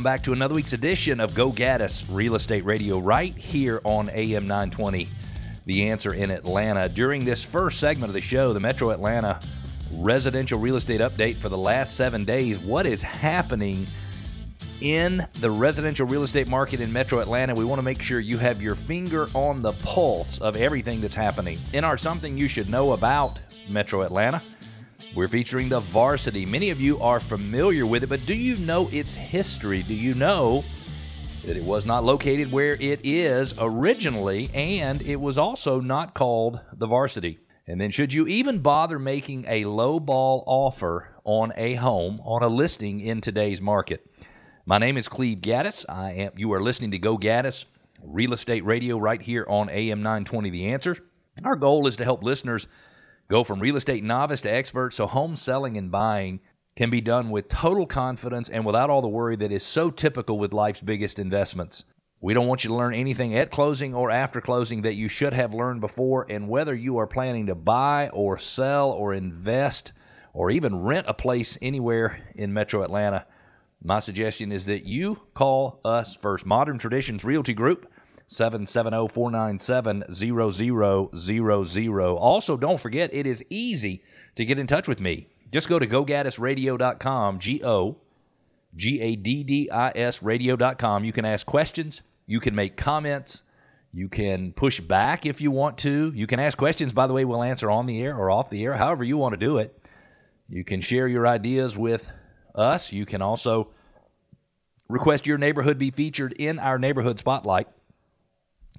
welcome back to another week's edition of Go Gaddis Real Estate Radio right here on AM 920, The Answer in Atlanta. During this first segment of the show, the Metro Atlanta residential real estate update for the last 7 days. What is happening in the residential real estate market in Metro Atlanta? We want to make sure you have your finger on the pulse of everything that's happening. In our Something You Should Know About Metro Atlanta, we're featuring the Varsity. Many of you are familiar with it, but do you know its history? Do you know that it was not located where it is originally, and it was also not called the Varsity? And then should you even bother making a lowball offer on a home, on a listing in today's market? My name is Cleve Gaddis. You are listening to Go Gaddis Real Estate Radio right here on AM 920 The Answer. Our goal is to help listeners go from real estate novice to expert so home selling and buying can be done with total confidence and without all the worry that is so typical with life's biggest investments. We don't want you to learn anything at closing or after closing that you should have learned before, and whether you are planning to buy or sell or invest or even rent a place anywhere in Metro Atlanta, my suggestion is that you call us first. Modern Traditions Realty Group, 770-497-0000. Also, don't forget, it is easy to get in touch with me. Just go to gogaddisradio.com, G-O-G-A-D-D-I-S radio.com. You can ask questions. You can make comments. You can push back if you want to. You can ask questions, by the way, we'll answer on the air or off the air, however you want to do it. You can share your ideas with us. You can also request your neighborhood be featured in our neighborhood spotlight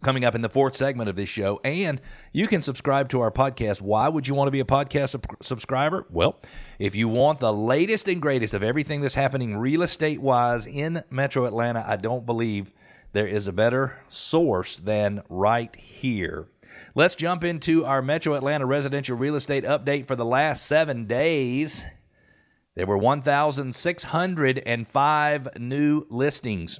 coming up in the fourth segment of this show. And you can subscribe to our podcast. Why would you want to be a podcast subscriber? Well, if you want the latest and greatest of everything that's happening real estate wise in Metro Atlanta, I don't believe there is a better source than right here. Let's jump into our Metro Atlanta residential real estate update for the last 7 days. There were 1,605 new listings.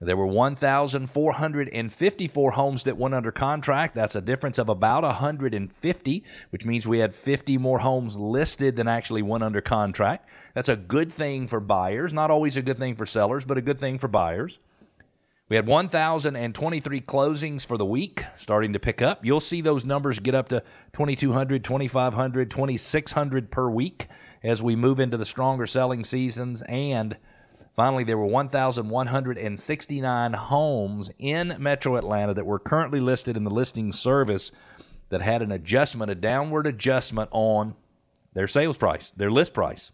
There were 1,454 homes that went under contract. That's a difference of about 150, which means we had 50 more homes listed than actually went under contract. That's a good thing for buyers. Not always a good thing for sellers, but a good thing for buyers. We had 1,023 closings for the week, starting to pick up. You'll see those numbers get up to 2,200, 2,500, 2,600 per week as we move into the stronger selling seasons. And finally, there were 1,169 homes in Metro Atlanta that were currently listed in the listing service that had an adjustment, a downward adjustment on their sales price, their list price.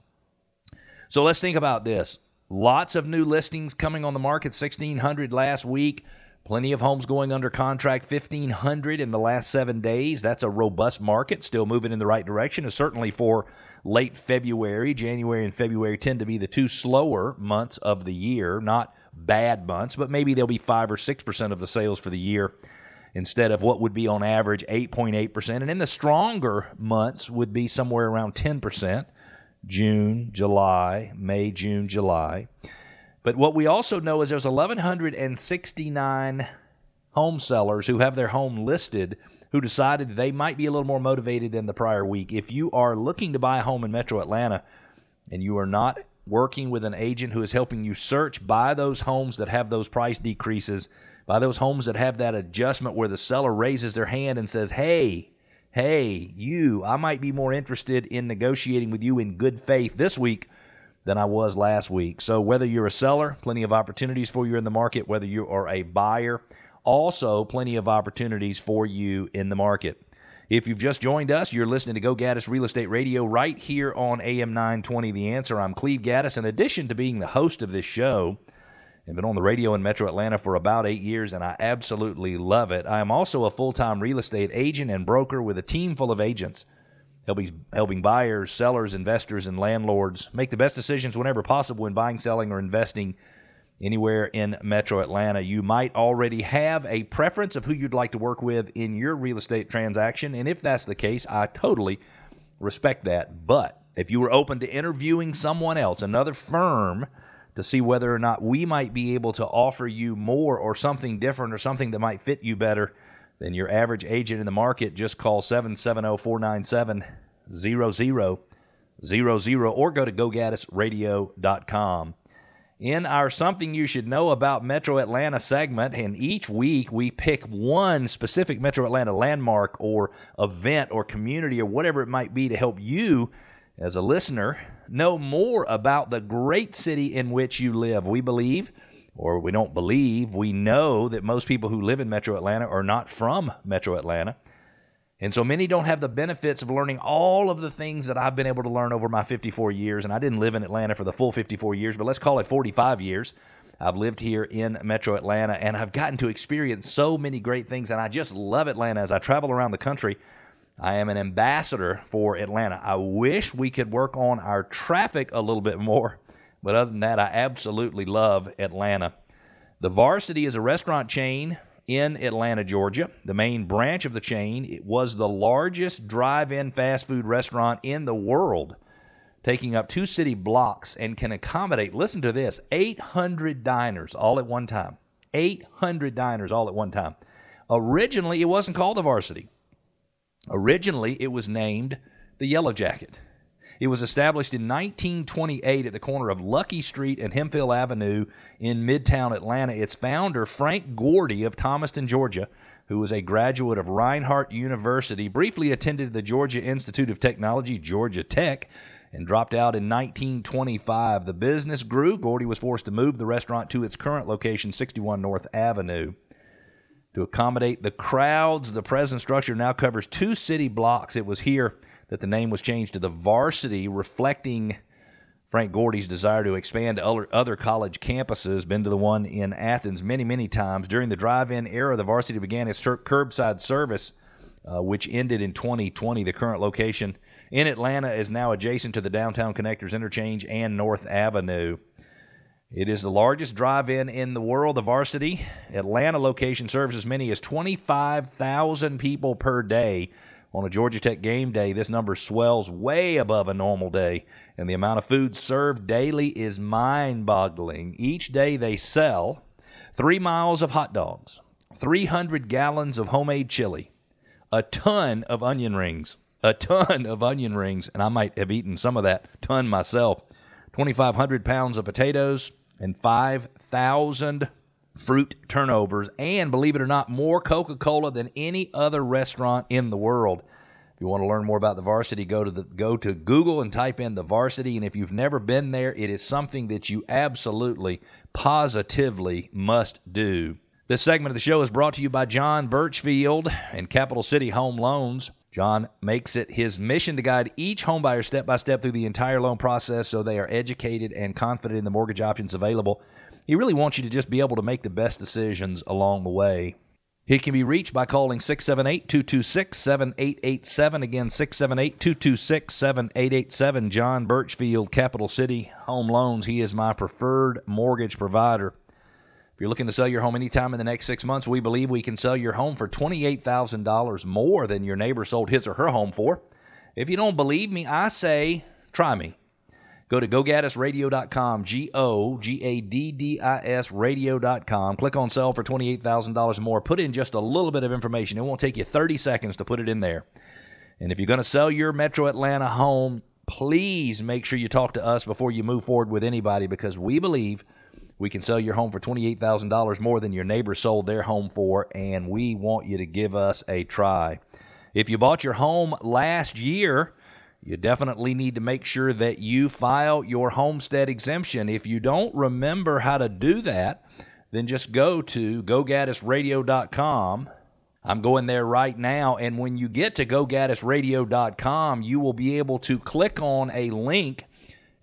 So let's think about this. Lots of new listings coming on the market, 1,600 last week. Plenty of homes going under contract, 1,500 in the last 7 days. That's a robust market, still moving in the right direction, and certainly for late February. January and February tend to be the two slower months of the year, not bad months, but maybe they'll be 5 or 6% of the sales for the year instead of what would be on average 8.8%. And in the stronger months would be somewhere around 10%, June, July. But what we also know is there's 1,169 home sellers who have their home listed who decided they might be a little more motivated than the prior week. If you are looking to buy a home in Metro Atlanta and you are not working with an agent who is helping you search, buy those homes that have those price decreases, buy those homes that have that adjustment where the seller raises their hand and says, hey, you, I might be more interested in negotiating with you in good faith this week than I was last week. So whether you're a seller, plenty of opportunities for you in the market. Whether you are a buyer, also plenty of opportunities for you in the market. If you've just joined us, you're listening to Go Gaddis Real Estate Radio right here on AM 920 The Answer. I'm Cleve Gaddis. In addition to being the host of this show, I've been on the radio in Metro Atlanta for about 8 years, and I absolutely love it. I am also a full-time real estate agent and broker with a team full of agents, helping buyers, sellers, investors, and landlords make the best decisions whenever possible in buying, selling, or investing anywhere in Metro Atlanta. You might already have a preference of who you'd like to work with in your real estate transaction, and if that's the case, I totally respect that. But if you were open to interviewing someone else, another firm, to see whether or not we might be able to offer you more or something different or something that might fit you better than your average agent in the market, just call 770-497-0000 or go to gogaddisradio.com. in our Something You Should Know About Metro Atlanta segment, and each week we pick one specific Metro Atlanta landmark or event or community or whatever it might be to help you as a listener know more about the great city in which you live. We believe, or we don't believe, we know that most people who live in Metro Atlanta are not from Metro Atlanta. And so many don't have the benefits of learning all of the things that I've been able to learn over my 54 years. And I didn't live in Atlanta for the full 54 years, but let's call it 45 years. I've lived here in Metro Atlanta, and I've gotten to experience so many great things. And I just love Atlanta. As I travel around the country, I am an ambassador for Atlanta. I wish we could work on our traffic a little bit more, but other than that, I absolutely love Atlanta. The Varsity is a restaurant chain in Atlanta, Georgia. The main branch of the chain, it was the largest drive-in fast food restaurant in the world, taking up two city blocks, and can accommodate, listen to this, 800 diners all at one time. 800 diners all at one time. Originally, it wasn't called the Varsity. Originally, it was named the Yellow Jacket. It was established in 1928 at the corner of Lucky Street and Hemphill Avenue in Midtown Atlanta. Its founder, Frank Gordy of Thomaston, Georgia, who was a graduate of Reinhardt University, briefly attended the Georgia Institute of Technology, Georgia Tech, and dropped out in 1925. The business grew. Gordy was forced to move the restaurant to its current location, 61 North Avenue. To accommodate the crowds, the present structure now covers two city blocks. It was here that the name was changed to the Varsity, reflecting Frank Gordy's desire to expand to other college campuses. Been to the one in Athens many, many times. During the drive-in era, the Varsity began its curbside service, which ended in 2020. The current location in Atlanta is now adjacent to the Downtown Connectors interchange and North Avenue. It is the largest drive-in in the world. The Varsity Atlanta location serves as many as 25,000 people per day. On a Georgia Tech game day, this number swells way above a normal day, and the amount of food served daily is mind-boggling. Each day they sell 3 miles of hot dogs, 300 gallons of homemade chili, a ton of onion rings, and I might have eaten some of that ton myself, 2,500 pounds of potatoes, and 5,000 fruit turnovers, and believe it or not, more Coca-Cola than any other restaurant in the world. If you want to learn more about the Varsity, go to Google and type in the Varsity, and if you've never been there, it is something that you absolutely, positively must do. This segment of the show is brought to you by John Birchfield and Capital City Home Loans. John makes it his mission to guide each homebuyer step-by-step through the entire loan process so they are educated and confident in the mortgage options available. He really wants you to just be able to make the best decisions along the way. He can be reached by calling 678-226-7887. Again, 678-226-7887. John Birchfield, Capital City Home Loans. He is my preferred mortgage provider. If you're looking to sell your home anytime in the next 6 months, we believe we can sell your home for $28,000 more than your neighbor sold his or her home for. If you don't believe me, I say, try me. Go to GoGaddisRadio.com, GoGaddis radio.com. Click on sell for $28,000 more. Put in just a little bit of information. It won't take you 30 seconds to put it in there. And if you're going to sell your Metro Atlanta home, please make sure you talk to us before you move forward with anybody, because we believe we can sell your home for $28,000 more than your neighbor sold their home for, and we want you to give us a try. If you bought your home last year, you definitely need to make sure that you file your homestead exemption. If you don't remember how to do that, then just go to GoGaddisRadio.com. I'm going there right now, and when you get to GoGaddisRadio.com, you will be able to click on a link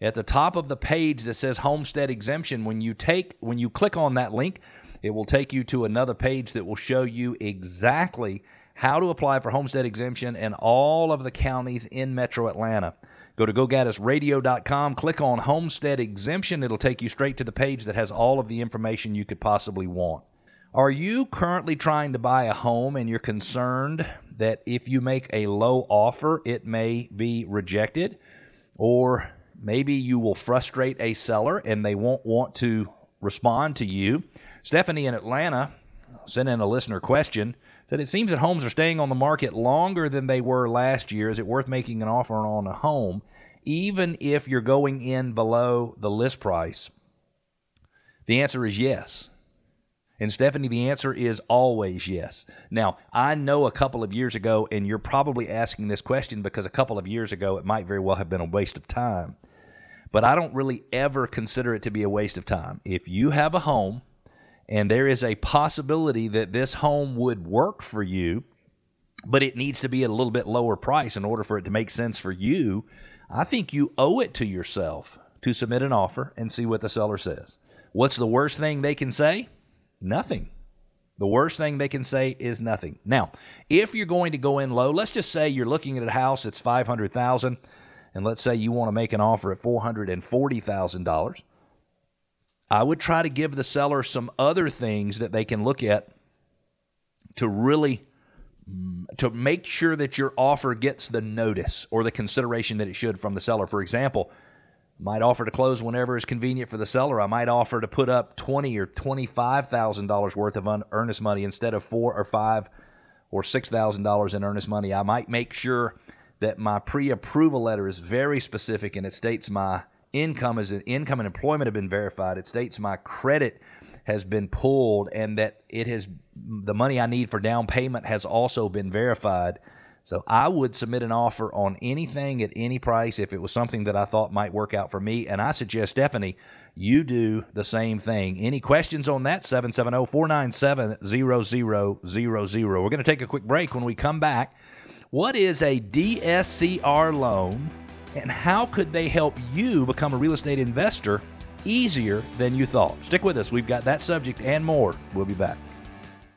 at the top of the page that says Homestead Exemption. When you click on that link, it will take you to another page that will show you exactly how to apply for homestead exemption in all of the counties in Metro Atlanta. Go to GoGaddisRadio.com, click on Homestead Exemption. It'll take you straight to the page that has all of the information you could possibly want. Are you currently trying to buy a home and you're concerned that if you make a low offer, it may be rejected? Or maybe you will frustrate a seller and they won't want to respond to you? Stephanie in Atlanta sent in a listener question that it seems that homes are staying on the market longer than they were last year. Is it worth making an offer on a home, even if you're going in below the list price? The answer is yes. And Stephanie, the answer is always yes. Now, I know a couple of years ago, and you're probably asking this question because a couple of years ago it might very well have been a waste of time, but I don't really ever consider it to be a waste of time. If you have a home and there is a possibility that this home would work for you, but it needs to be at a little bit lower price in order for it to make sense for you, I think you owe it to yourself to submit an offer and see what the seller says. What's the worst thing they can say? Nothing. The worst thing they can say is nothing. Now, if you're going to go in low, let's just say you're looking at a house that's $500,000, and let's say you want to make an offer at $440,000. I would try to give the seller some other things that they can look at to really to make sure that your offer gets the notice or the consideration that it should from the seller. For example, might offer to close whenever is convenient for the seller. I might offer to put up $20,000 or $25,000 worth of earnest money instead of $4,000 or $5,000 or $6,000 in earnest money. I might make sure that my pre-approval letter is very specific and it states my income and employment have been verified. It states my credit has been pulled and that it has the money I need for down payment has also been verified. So I would submit an offer on anything at any price if it was something that I thought might work out for me. And I suggest, Stephanie, you do the same thing. Any questions on that? 770-497-0000. We're going to take a quick break. When we come back, what is a DSCR loan and how could they help you become a real estate investor easier than you thought? Stick with us. We've got that subject and more. We'll be back.